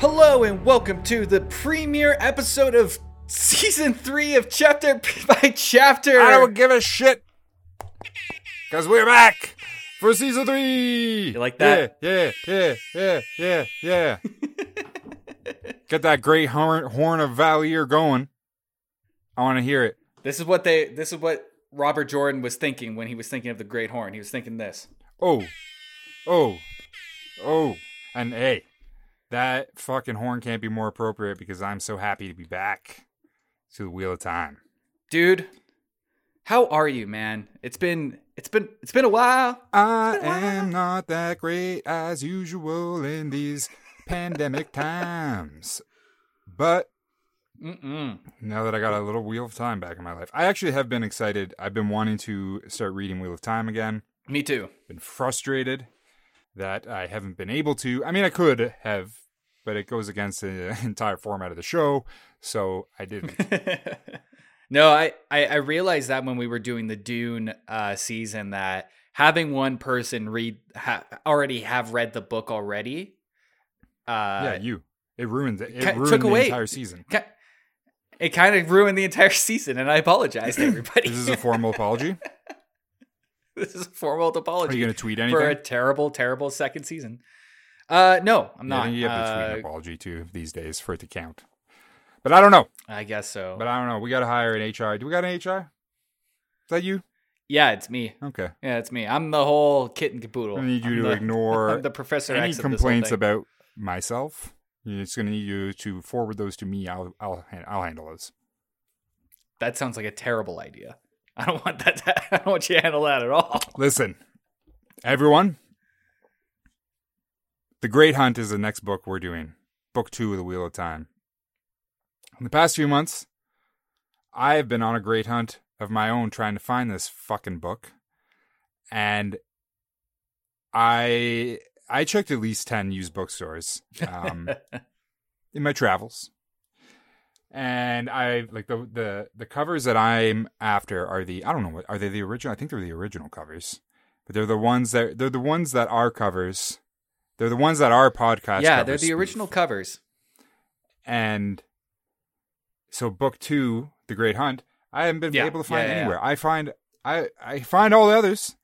Hello and welcome to the premiere episode of Season 3 of Chapter by Chapter. I don't give a shit, because we're back for Season 3. You like that? Yeah. Get that great horn of Valere going. I want to hear it. This is what Robert Jordan was thinking when he was thinking of the great horn. He was thinking this. Oh. And hey, that fucking horn can't be more appropriate because I'm so happy to be back to the Wheel of Time. Dude, how are you, man? It's been a while. I am not that great as usual in these pandemic times. But now that I got a little Wheel of Time back in my life, I actually have been excited. I've been wanting to start reading Wheel of Time again. Me too. Been frustrated that I haven't been able to. I mean, I could have, but it goes against the entire format of the show, so I didn't. No, I realized that when we were doing the Dune season, that having one person already have read the book already. It ruined it. It ruined the entire season. It kind of ruined the entire season, and I apologize to everybody. This is a formal apology. This is a formal apology. Are you going to tweet anything? For a terrible, terrible second season. No, I'm not. You have to tweet an apology, too, these days for it to count. But I don't know. I guess so. But I don't know. We got to hire an HR. Do we got an HR? Is that you? Yeah, it's me. Okay. Yeah, it's me. I'm the whole kit and caboodle. I need you to ignore the Professor any X complaints about myself. It's going to need you to forward those to me. I'll handle those. That sounds like a terrible idea. I don't want that. I don't want you to handle that at all. Listen, everyone, The Great Hunt is the next book we're doing. Book 2 of The Wheel of Time. In the past few months, I have been on a great hunt of my own trying to find this fucking book. And I checked at least 10 used bookstores in my travels. And I like the covers that I'm after are the, I don't know, what are they, the original? I think they're the original covers, but they're the ones that are covers. They're the ones that are podcast. Yeah, covers, they're the original covers. And so, Book 2, The Great Hunt, I haven't been able to find anywhere. Yeah. I find all the others.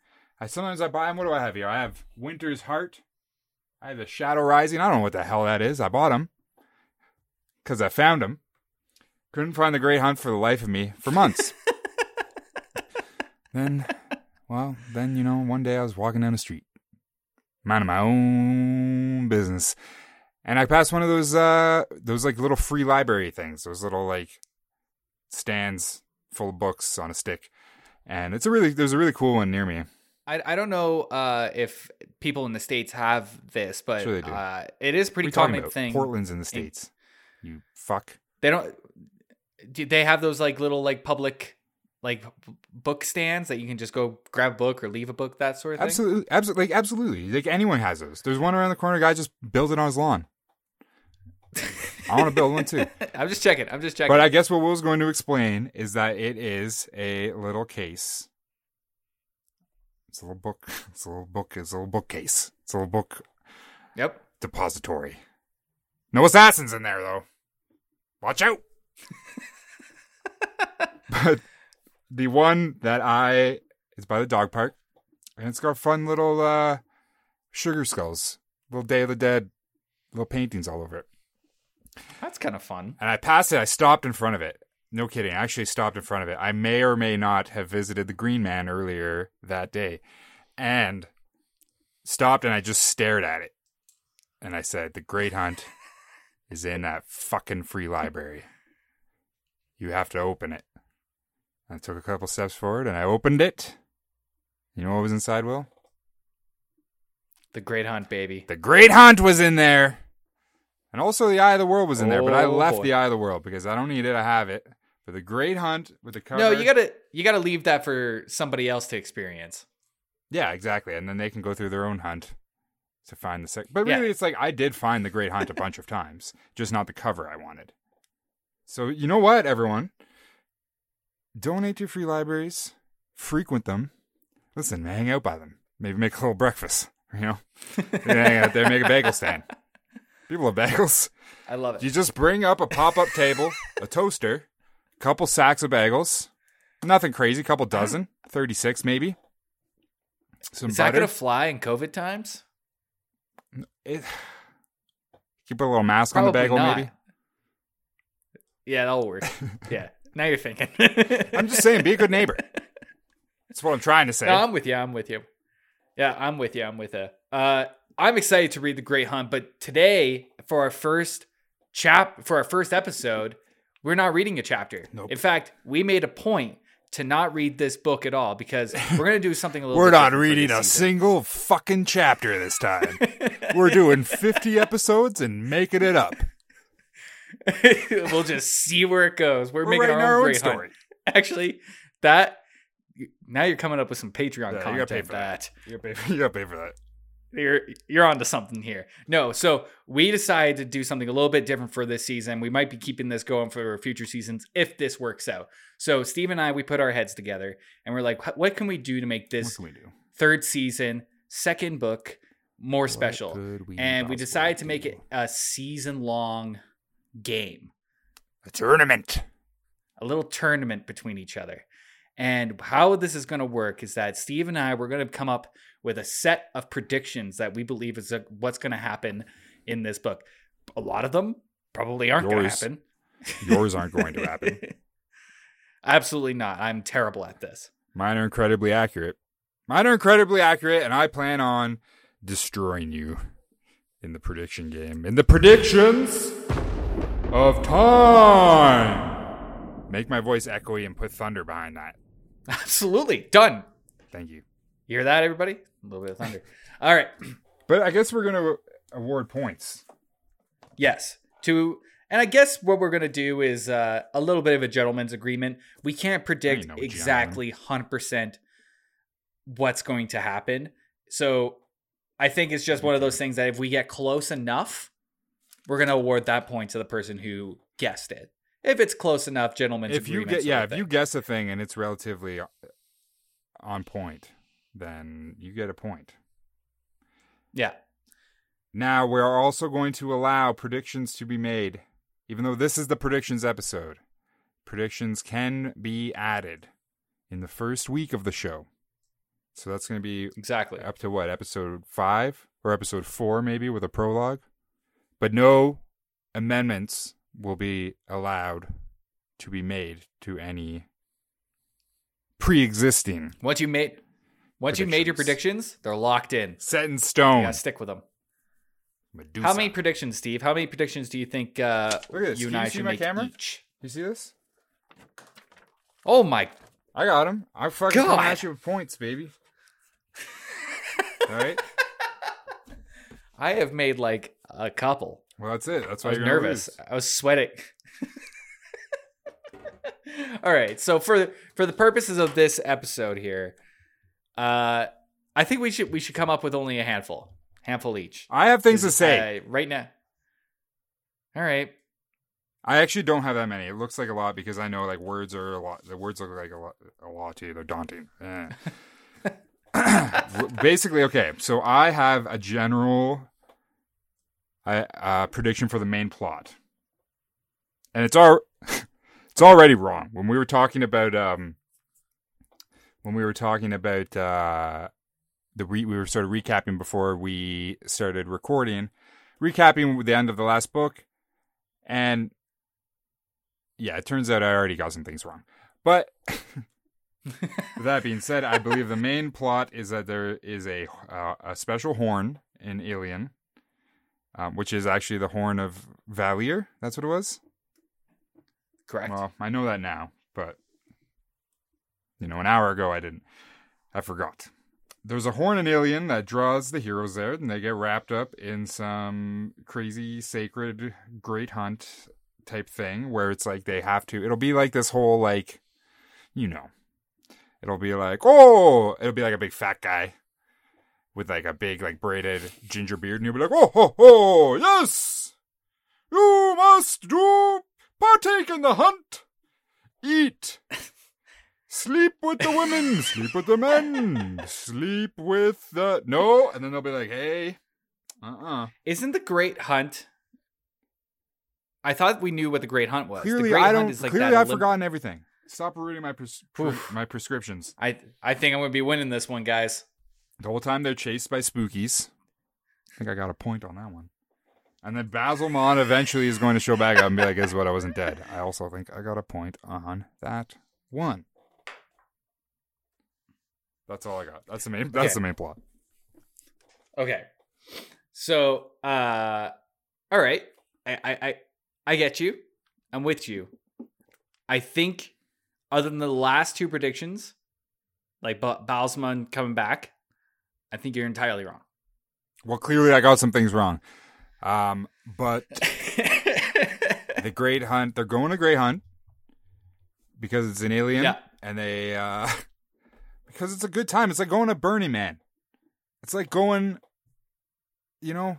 Sometimes I buy them. What do I have here? I have Winter's Heart. I have The Shadow Rising. I don't know what the hell that is. I bought them because I found them. Couldn't find The Great Hunt for the life of me for months. Then, you know, one day I was walking down the street, minding my own business, and I passed one of those like little free library things, those little like stands full of books on a stick, and there's a really cool one near me. I don't know if people in the States have this, but sure they do. It is a pretty common thing. Portland's in the States, you fuck. They don't. Do they have those like little like public like book stands that you can just go grab a book or leave a book, that sort of thing? Absolutely. Like anyone has those. There's one around the corner. Guy just built it on his lawn. I want to build one too. I'm just checking. But I guess what Will's going to explain is that it is a little case. It's a little book. It's a little book. It's a little bookcase. It's a little book. Yep. Depository. No assassins in there though. Watch out. But the one that it's by the dog park, and it's got fun little sugar skulls, little Day of the Dead, little paintings all over it. That's kind of fun. And I passed it. I stopped in front of it. No kidding. I actually stopped in front of it. I may or may not have visited the Green Man earlier that day, and stopped, and I just stared at it. And I said, The Great Hunt is in that fucking free library. You have to open it. I took a couple steps forward and I opened it. You know what was inside, Will? The Great Hunt, baby. The Great Hunt was in there. And also The Eye of the World was in there, but I left The Eye of the World because I don't need it. I have it. But The Great Hunt with the cover. No, you gotta leave that for somebody else to experience. Yeah, exactly. And then they can go through their own hunt to find the second. But really, It's like I did find The Great Hunt a bunch of times, just not the cover I wanted. So you know what, everyone? Donate to free libraries. Frequent them. Listen, hang out by them. Maybe make a little breakfast, you know? Hang out there, make a bagel stand. People have bagels. I love it. You just bring up a pop-up table, a toaster, a couple sacks of bagels. Nothing crazy. A couple dozen. 36 maybe. Some Is butter. That going to fly in COVID times? You put a little mask Probably on the bagel not. Maybe? Yeah, that'll work. Yeah. Now you're thinking. I'm just saying, be a good neighbor. That's what I'm trying to say. No, I'm with you. Yeah, I'm with you. I'm excited to read The Great Hunt, but today for our first episode, we're not reading a chapter. Nope. In fact, we made a point to not read this book at all because we're going to do something a little We're not reading a single fucking chapter this time. We're doing 50 episodes and making it up. We'll just see where it goes. We're making our own story. Hunt. Actually, now you're coming up with some Patreon content. You gotta pay for that. You're onto something here. No, so we decided to do something a little bit different for this season. We might be keeping this going for future seasons if this works out. So Steve and I, we put our heads together and we're like, what can we do to make this third season, second book, more special? And we decided to make it a season-long game. A tournament. A little tournament between each other. And how this is going to work is that Steve and I, we're going to come up with a set of predictions that we believe is what's going to happen in this book. A lot of them probably aren't going to happen. Yours aren't going to happen. Absolutely not. I'm terrible at this. Mine are incredibly accurate, and I plan on destroying you in the prediction game. In the predictions of time. Make my voice echoey and put thunder behind that. Absolutely. Done. Thank you. You hear that, everybody? A little bit of thunder. All right. But I guess we're going to award points. Yes. And I guess what we're going to do is a little bit of a gentleman's agreement. We can't predict exactly 100% what's going to happen. So I think it's just one of those things that if we get close enough, we're going to award that point to the person who guessed it. If it's close enough, gentleman's agreement. If you guess a thing and it's relatively on point, then you get a point. Yeah. Now, we're also going to allow predictions to be made. Even though this is the predictions episode, predictions can be added in the first week of the show. So that's going to be exactly up to what? Episode 5 or episode 4, maybe, with a prologue. But no amendments will be allowed to be made to any pre-existing. Once you made your predictions, they're locked in. Set in stone. You gotta stick with them. Medusa. How many predictions, Steve? How many predictions do you think you and I should make each? You see this? Oh, my. I got him. I fucking come at you with points, baby. All right? I have made like a couple. Well, that's it. That's why you're nervous. I was sweating. All right. So for the purposes of this episode here, I think we should come up with only a handful each. I have things to say right now. All right. I actually don't have that many. It looks like a lot because I know like words are a lot. The words look like a lot to you. They're daunting. Basically, okay. So I have a general prediction for the main plot, and it's already wrong. When we were talking about we were sort of recapping before we started recording, recapping the end of the last book. And yeah, it turns out I already got some things wrong. But with that being said, I believe the main plot is that there is a special horn in Alien, which is actually the Horn of Valere. That's what it was? Correct. Well, I know that now, but an hour ago I didn't. I forgot. There's a horn in Alien that draws the heroes there, and they get wrapped up in some crazy sacred great hunt type thing where it's like they have to. It'll be like this whole like, it'll be like, oh, it'll be like a big fat guy with like a big like braided ginger beard, and you'll be like, oh ho ho, yes, you must do partake in the hunt, eat. Sleep with the women, sleep with the men, sleep with the... No, and then they'll be like, hey, Isn't The Great Hunt I thought we knew what the Great Hunt was. Clearly, I've forgotten everything. Stop ruining my prescriptions. I think I'm going to be winning this one, guys. The whole time they're chased by spookies. I think I got a point on that one. And then Ba'alzamon eventually is going to show back up and be like, "Guess what? I wasn't dead." I also think I got a point on that one. That's all I got. That's the main. Okay. That's the main plot. Okay. So, all right. I get you. I'm with you. I think, other than the last two predictions, like Ba'alzamon coming back, I think you're entirely wrong. Well, clearly I got some things wrong. But the Great Hunt, they're going to Great Hunt because it's an alien, yeah. And they because it's a good time. It's like going to Burning Man. It's like going, you know,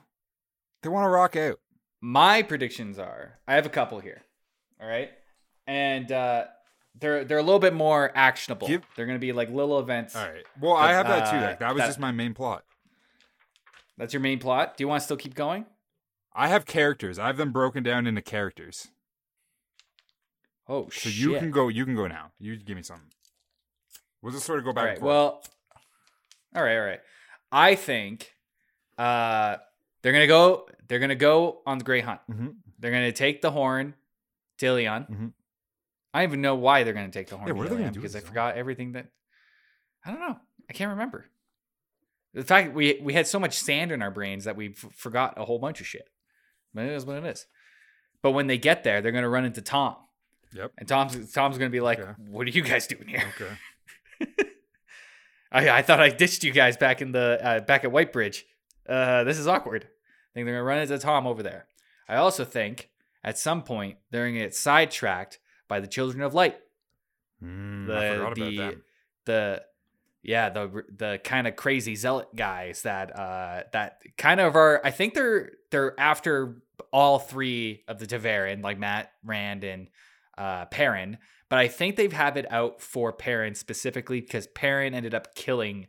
they want to rock out. My predictions are, I have a couple here, all right, and they're a little bit more actionable. They're going to be like little events. All right. Well, I have that too. That was just my main plot. That's your main plot. Do you want to still keep going? I have characters. I have them broken down into characters. Oh, so shit. So you can go. You can go now. You give me something. We'll just sort of go back. All right, and forth. Well, all right, all right. I think they're gonna go on the Great Hunt. Mm-hmm. They're gonna take the horn to Ilion. Mm-hmm. I don't even know why they're gonna take the horn. Yeah, what are they gonna do? Because I forgot everything that I don't know. I can't remember. The fact we had so much sand in our brains that we forgot a whole bunch of shit. But it is what it is. But when they get there, they're going to run into Tom. Yep. And Tom's going to be like, okay. What are you guys doing here? Okay. I thought I ditched you guys back in the back at Whitebridge. This is awkward. I think they're going to run into Tom over there. I also think at some point they're going to get sidetracked by the Children of Light. I forgot about them. The kind of crazy zealot guys that kind of are. I think they're after all three of the Taverin, like Matt, Rand, and Perrin. But I think they've had it out for Perrin specifically because Perrin ended up killing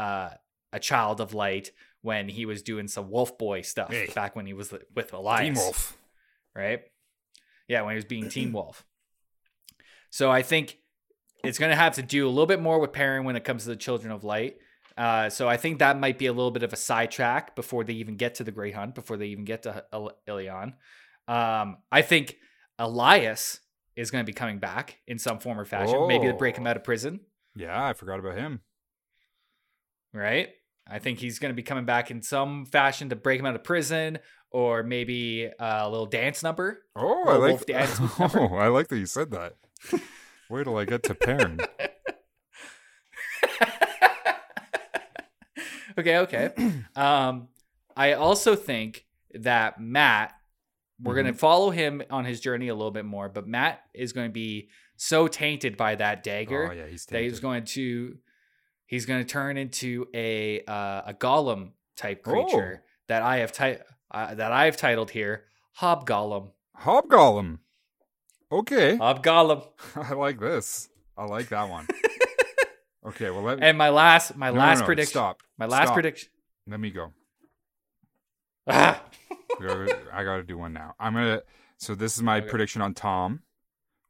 a Child of Light when he was doing some Wolf Boy stuff back when he was with Elias. Team Wolf, right? Yeah, when he was being Team Wolf. So I think. It's going to have to do a little bit more with Perrin when it comes to the Children of Light. So I think that might be a little bit of a sidetrack before they even get to the Great Hunt, before they even get to Ilion. I think Elias is going to be coming back in some form or fashion. Whoa. Maybe they break him out of prison. Yeah, I forgot about him. Right? I think he's going to be coming back in some fashion to break him out of prison or maybe a little dance number. Oh, I like dance number. Oh, I like that you said that. Wait till I get to Perrin. Okay. I also think that Matt, we're going to follow him on his journey a little bit more, but Matt is going to be so tainted by that dagger that he's going to turn into a golem type creature that I've titled here Hobgollum. Hobgollum. Okay. Hobgollum. I like this. I like that one. Okay, well let me... And my last prediction. Stop. My last prediction. Let me go. Ah. I got to do one now. So this is my prediction on Tom,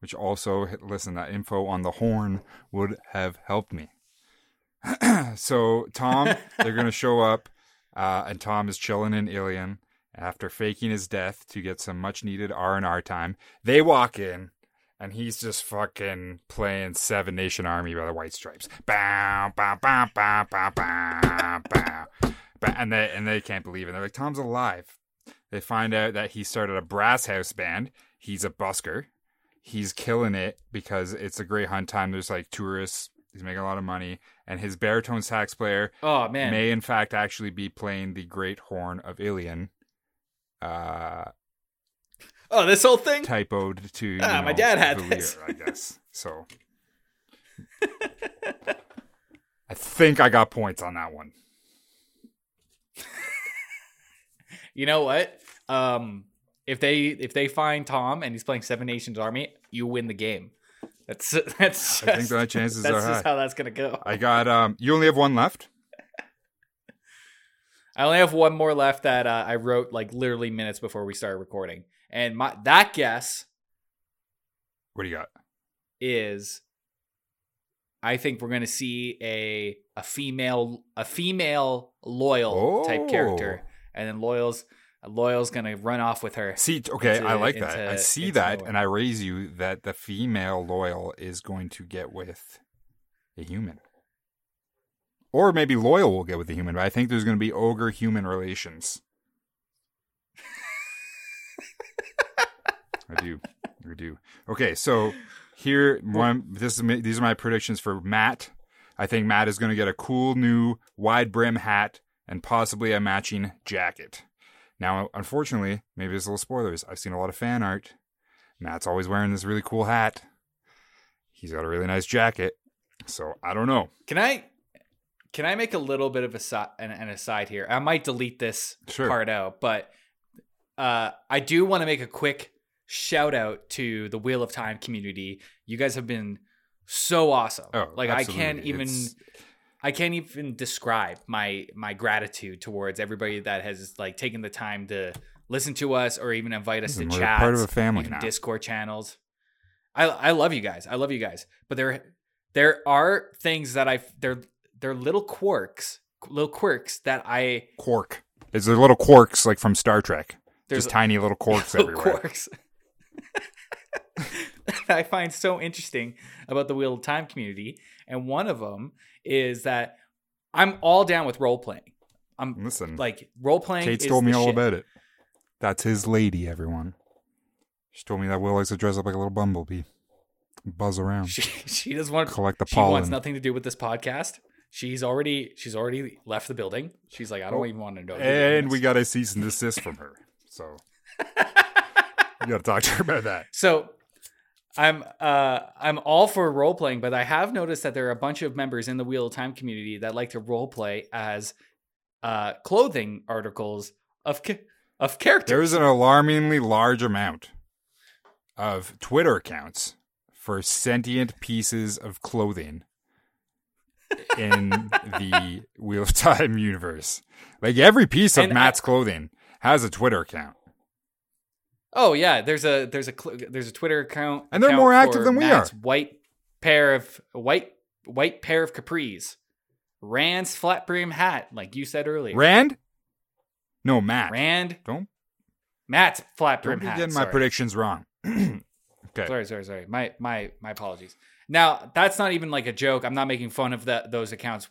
which also that info on the horn would have helped me. So Tom, they're going to show up and Tom is chilling in Ilion. After faking his death to get some much-needed R&R time, they walk in, and he's just fucking playing Seven Nation Army by the White Stripes. Bow, bow, bow, bow, bow, bow, bow. And they can't believe it. They're like, Tom's alive. They find out that he started a brass house band. He's a busker. He's killing it because it's a Great Hunt time. There's, like, tourists. He's making a lot of money. And his baritone sax player may, in fact, actually be playing the Great Horn of Ilion. This whole thing typoed to my dad had Valere, this. I guess so. I think I got points on that one. You know what? If they find Tom and he's playing Seven Nations Army, you win the game. That's. I think that chances are high. That's just how that's gonna go. I got. You only have one left. I only have one more left that I wrote like literally minutes before we started recording. And that guess. What do you got? Is I think we're going to see a female Loyal type character, and then Loyal's going to run off with her. See, okay, I like that. I see that, and I raise you that the female Loyal is going to get with a human. Or maybe Loyal will get with a human, but I think there's going to be ogre-human relations. I do. Okay, so here, these are my predictions for Matt. I think Matt is going to get a cool new wide brim hat and possibly a matching jacket. Now, unfortunately, maybe there's a little spoilers. I've seen a lot of fan art. Matt's always wearing this really cool hat. He's got a really nice jacket. So I don't know. Can I make a little bit of an aside here? I might delete this part out, but I do want to make a quick shout out to the Wheel of Time community. You guys have been so awesome. Oh, like absolutely. I can't even describe my gratitude towards everybody that has like taken the time to listen to us or even invite us to chat. Part of a family now. Discord channels. I love you guys. But there are things that they're little quirks that I quark. Is there little quarks like from Star Trek? There's just tiny little quarks everywhere. Quarks. I find so interesting about the Wheel of Time community, and one of them is that I'm all down with role playing. Role playing. Kate's told me all about it. That's his lady, everyone. She told me that Will likes to dress up like a little bumblebee, buzz around. She doesn't want to collect the pollen. She wants nothing to do with this podcast. She's already left the building. She's like, I don't even want to know. And we got a cease and desist from her, so you got to talk to her about that. So. I'm all for role playing, but I have noticed that there are a bunch of members in the Wheel of Time community that like to role play as clothing articles of characters. There's an alarmingly large amount of Twitter accounts for sentient pieces of clothing in the Wheel of Time universe. Like every piece of Matt's clothing has a Twitter account. Oh yeah, there's a Twitter account, and they're more active than we are. White pair of capris, Rand's flat brim hat, like you said earlier. Matt. Matt's flat brim hat. Don't be getting my predictions wrong. Okay. Sorry. My apologies. Now that's not even like a joke. I'm not making fun of those accounts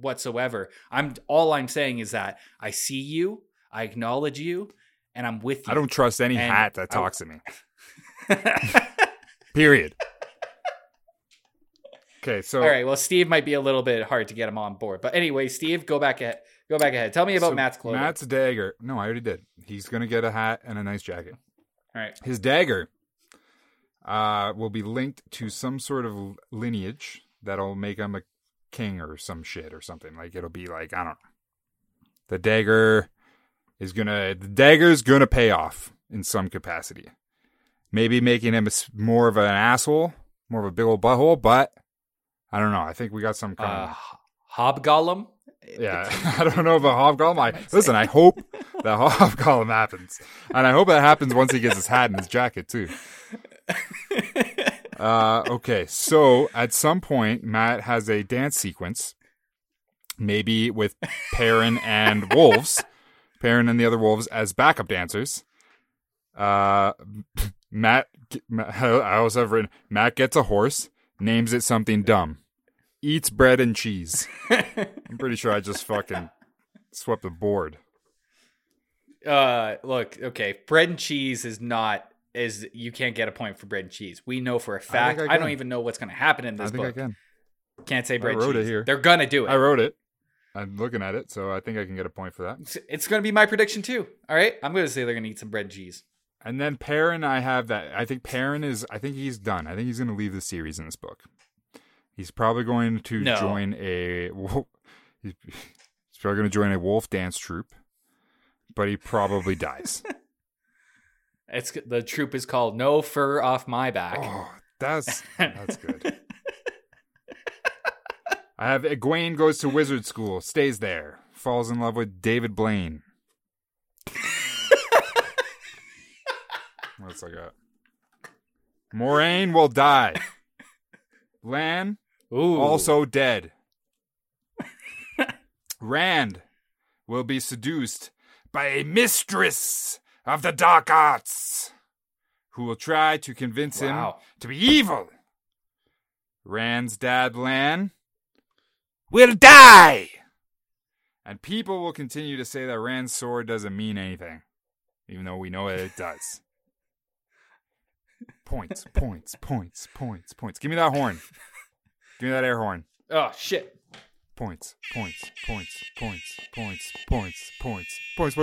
whatsoever. I'm saying is that I see you, I acknowledge you. And I'm with you. I don't trust any hat that talks to me. Period. Okay, so all right. Well, Steve might be a little bit hard to get him on board, but anyway, Steve, go back ahead. Tell me about Matt's clothing. Matt's dagger. No, I already did. He's gonna get a hat and a nice jacket. All right. His dagger will be linked to some sort of lineage that'll make him a king or some shit or something. Like it'll be like I don't know. The dagger's gonna pay off in some capacity. Maybe making him more of an asshole, more of a big old butthole, but I don't know. I think we got some kind of Hobgoblin? Yeah, I don't know about Hobgoblin. I hope that Hobgoblin happens. And I hope that happens once he gets his hat and his jacket, too. Okay, so at some point, Matt has a dance sequence, maybe with Perrin and wolves. Perrin and the other wolves as backup dancers. Matt, I also have written, Matt gets a horse, names it something dumb, eats bread and cheese. I'm pretty sure I just fucking swept the board. Look, okay, bread and cheese is you can't get a point for bread and cheese. We know for a fact. I don't even know what's going to happen in this book. I can. Can't say bread and cheese. I wrote it here. They're going to do it. I wrote it. I'm looking at it, so I think I can get a point for that. It's going to be my prediction, too. All right? I'm going to say they're going to eat some bread and cheese. And then Perrin, I have that. I think Perrin he's done. I think he's going to leave the series in this book. He's probably going to join a wolf. He's probably going to join a wolf dance troupe, but he probably dies. The troupe is called No Fur Off My Back. Oh, that's good. I have Egwene goes to wizard school, stays there falls in love with David Blaine. What's I got? Moraine will die. Lan, also dead. Rand will be seduced by a mistress of the dark arts who will try to convince him to be evil. Rand's dad, Lan, will die. And people will continue to say that Rand's sword doesn't mean anything, even though we know that it does. Points, points, points, points, points. Give me that horn. Give me that air horn. Oh, shit. Points, points, points, points, points, points, points, points,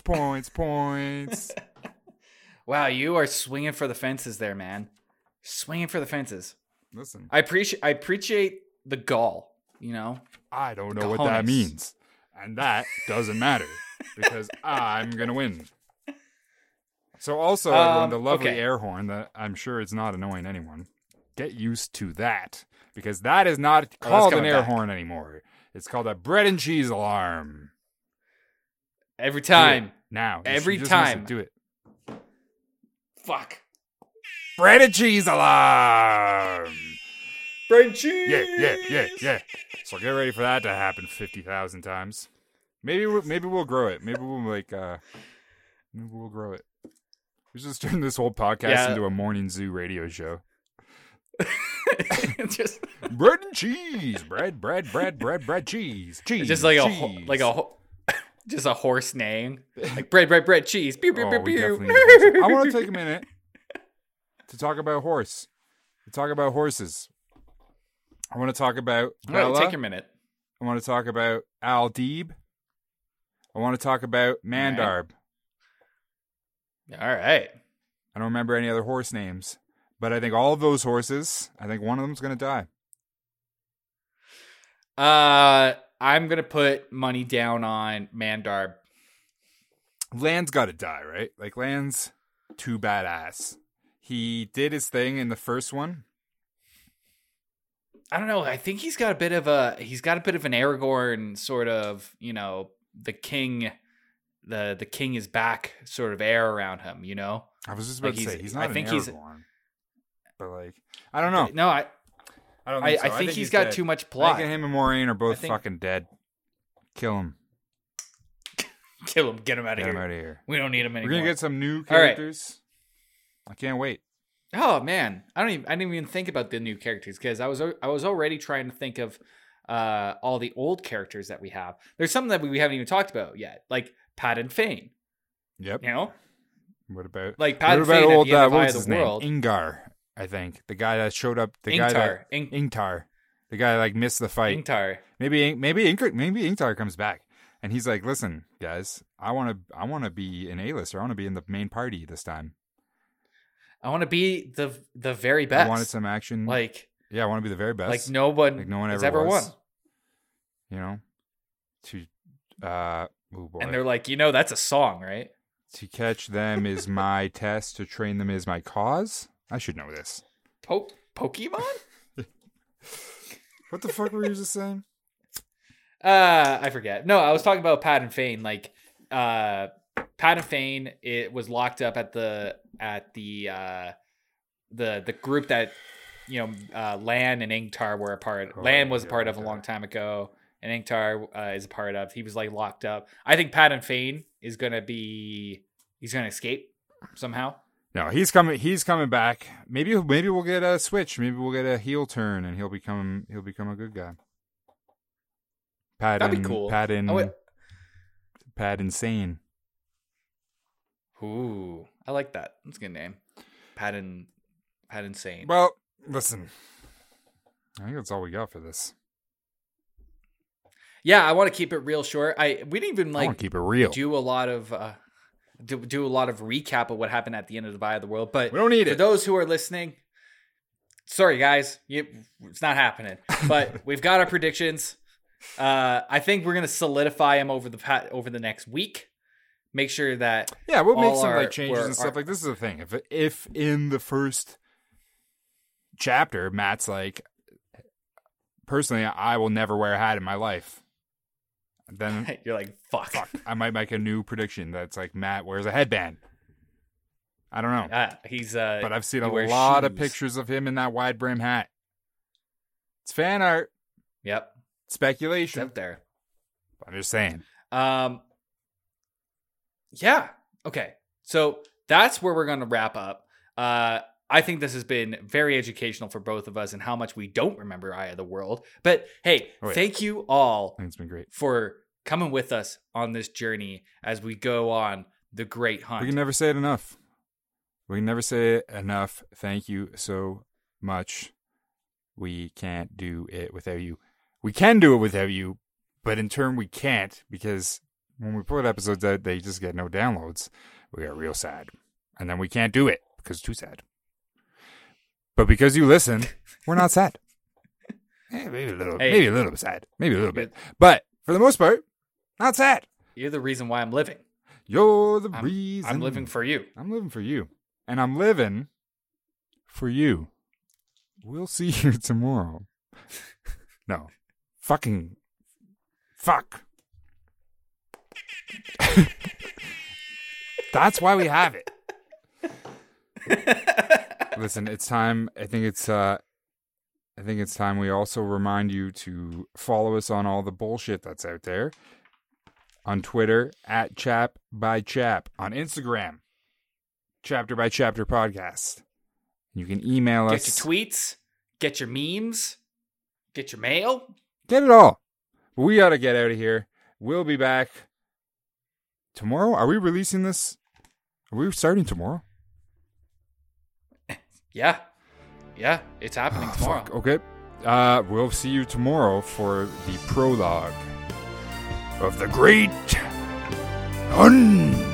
points, points, points. Wow, you are swinging for the fences there, man. Swinging for the fences. Listen. I appreciate the gall, you know? I don't know what that means. And that doesn't matter because I'm going to win. So also, everyone, the lovely air horn that I'm sure is not annoying anyone. Get used to that. Because that is not called an air horn anymore. It's called a bread and cheese alarm. Every time. Now. Every time. Do it. Fuck. Bread and cheese alarm. Bread and cheese. Yeah. So get ready for that to happen 50,000 times. Maybe we'll grow it. Maybe we'll grow it. We just turn this whole podcast into a morning zoo radio show. Just bread and cheese, bread, cheese. Just like cheese. a horse neighing, like bread, cheese. Pew, pew, pew, pew. I want to take a minute to talk about horses. I want to talk about Bella. Take a minute. I want to talk about Al-Deeb. I want to talk about Mandarb. All right. I don't remember any other horse names. But I think all of those horses, I think one of them's going to die. I'm going to put money down on Mandarb. Lan's got to die, right? Like, Lan's too badass. He did his thing in the first one. I don't know. I think he's got a bit of an Aragorn sort of, you know, the king, the king is back sort of air around him, you know? I was just about to say, he's not an Aragorn. But like, I don't know. No, I don't think so. I think he's got dead. Too much plot. I think him and Moraine are both fucking dead. Kill him. Kill him. Get him out of here. We don't need him anymore. We're gonna get some new characters. Right. I can't wait. Oh man, I didn't even think about the new characters because I was already trying to think of all the old characters that we have. There's some that we haven't even talked about yet, like Padan Fain. Yep. You know. What about Padan Fain old at the end of the world? Ingtar. I think the guy that showed up, Ingtar, the guy that, like, missed the fight. Ingtar, maybe Ingtar comes back and he's like, "Listen, guys, I want to be an A-lister. I want to be in the main party this time. I want to be the very best. I wanted some action. Like, yeah, I want to be the very best. Like no one has ever won. You know, oh boy. And they're like, you know, that's a song, right? To catch them is my test. To train them is my cause." I should know this. Pokemon? What the fuck were you just saying? I forget. No, I was talking about Padan Fain. Like, Padan Fain, it was locked up at the group that, you know, Lan and Ingtar were a part. Lan was a part of a long time ago, and Ingtar is a part of. He was like locked up. I think Padan Fain is gonna be. He's gonna escape somehow. No, he's coming back. Maybe we'll get a switch. Maybe we'll get a heel turn, and he'll become a good guy. That'd be cool. Padan Fain. Ooh, I like that. That's a good name. Padan Fain. Well, listen, I think that's all we got for this. Yeah, I want to keep it real short. We didn't even like keep it real. Do a lot of. Do a lot of recap of what happened at the end of the Eye of the World, but we don't need it. For those who are listening, sorry guys, it's not happening. But we've got our predictions. I think we're gonna solidify them over the next week. Make sure that we'll make some changes and stuff. Like, this is the thing. If in the first chapter Matt's like, personally, I will never wear a hat in my life. And then you're like, fuck. I might make a new prediction that's like, Matt wears a headband. I don't know. But I've seen a lot of pictures of him in that wide brim hat. It's fan art. Yep. Speculation. It's out there. I'm just saying. Yeah. Okay. So that's where we're going to wrap up. I think this has been very educational for both of us and how much we don't remember Eye of the World. But hey, thank you all. It's been great. For coming with us on this journey as we go on the Great Hunt. We can never say it enough. Thank you so much. We can't do it without you. We can do it without you, but in turn we can't, because when we put episodes out, they just get no downloads. We got real sad. And then we can't do it because it's too sad. But because you listen, we're not sad. Maybe a little bit sad. Maybe a little bit. But for the most part, not sad. You're the reason why I'm living. You're the reason. I'm living for you. I'm living for you. And I'm living for you. We'll see you tomorrow. No. Fucking. Fuck. That's why we have it. Listen, it's time. I think it's time we also remind you to follow us on all the bullshit that's out there. On Twitter, @ChapByChap. On Instagram, Chapter by Chapter Podcast. You can email us. Get your tweets. Get your memes. Get your mail. Get it all. We ought to get out of here. We'll be back tomorrow. Are we releasing this? Are we starting tomorrow? Yeah, it's happening tomorrow. Fuck. Okay. We'll see you tomorrow for the prologue of The Great Hunt.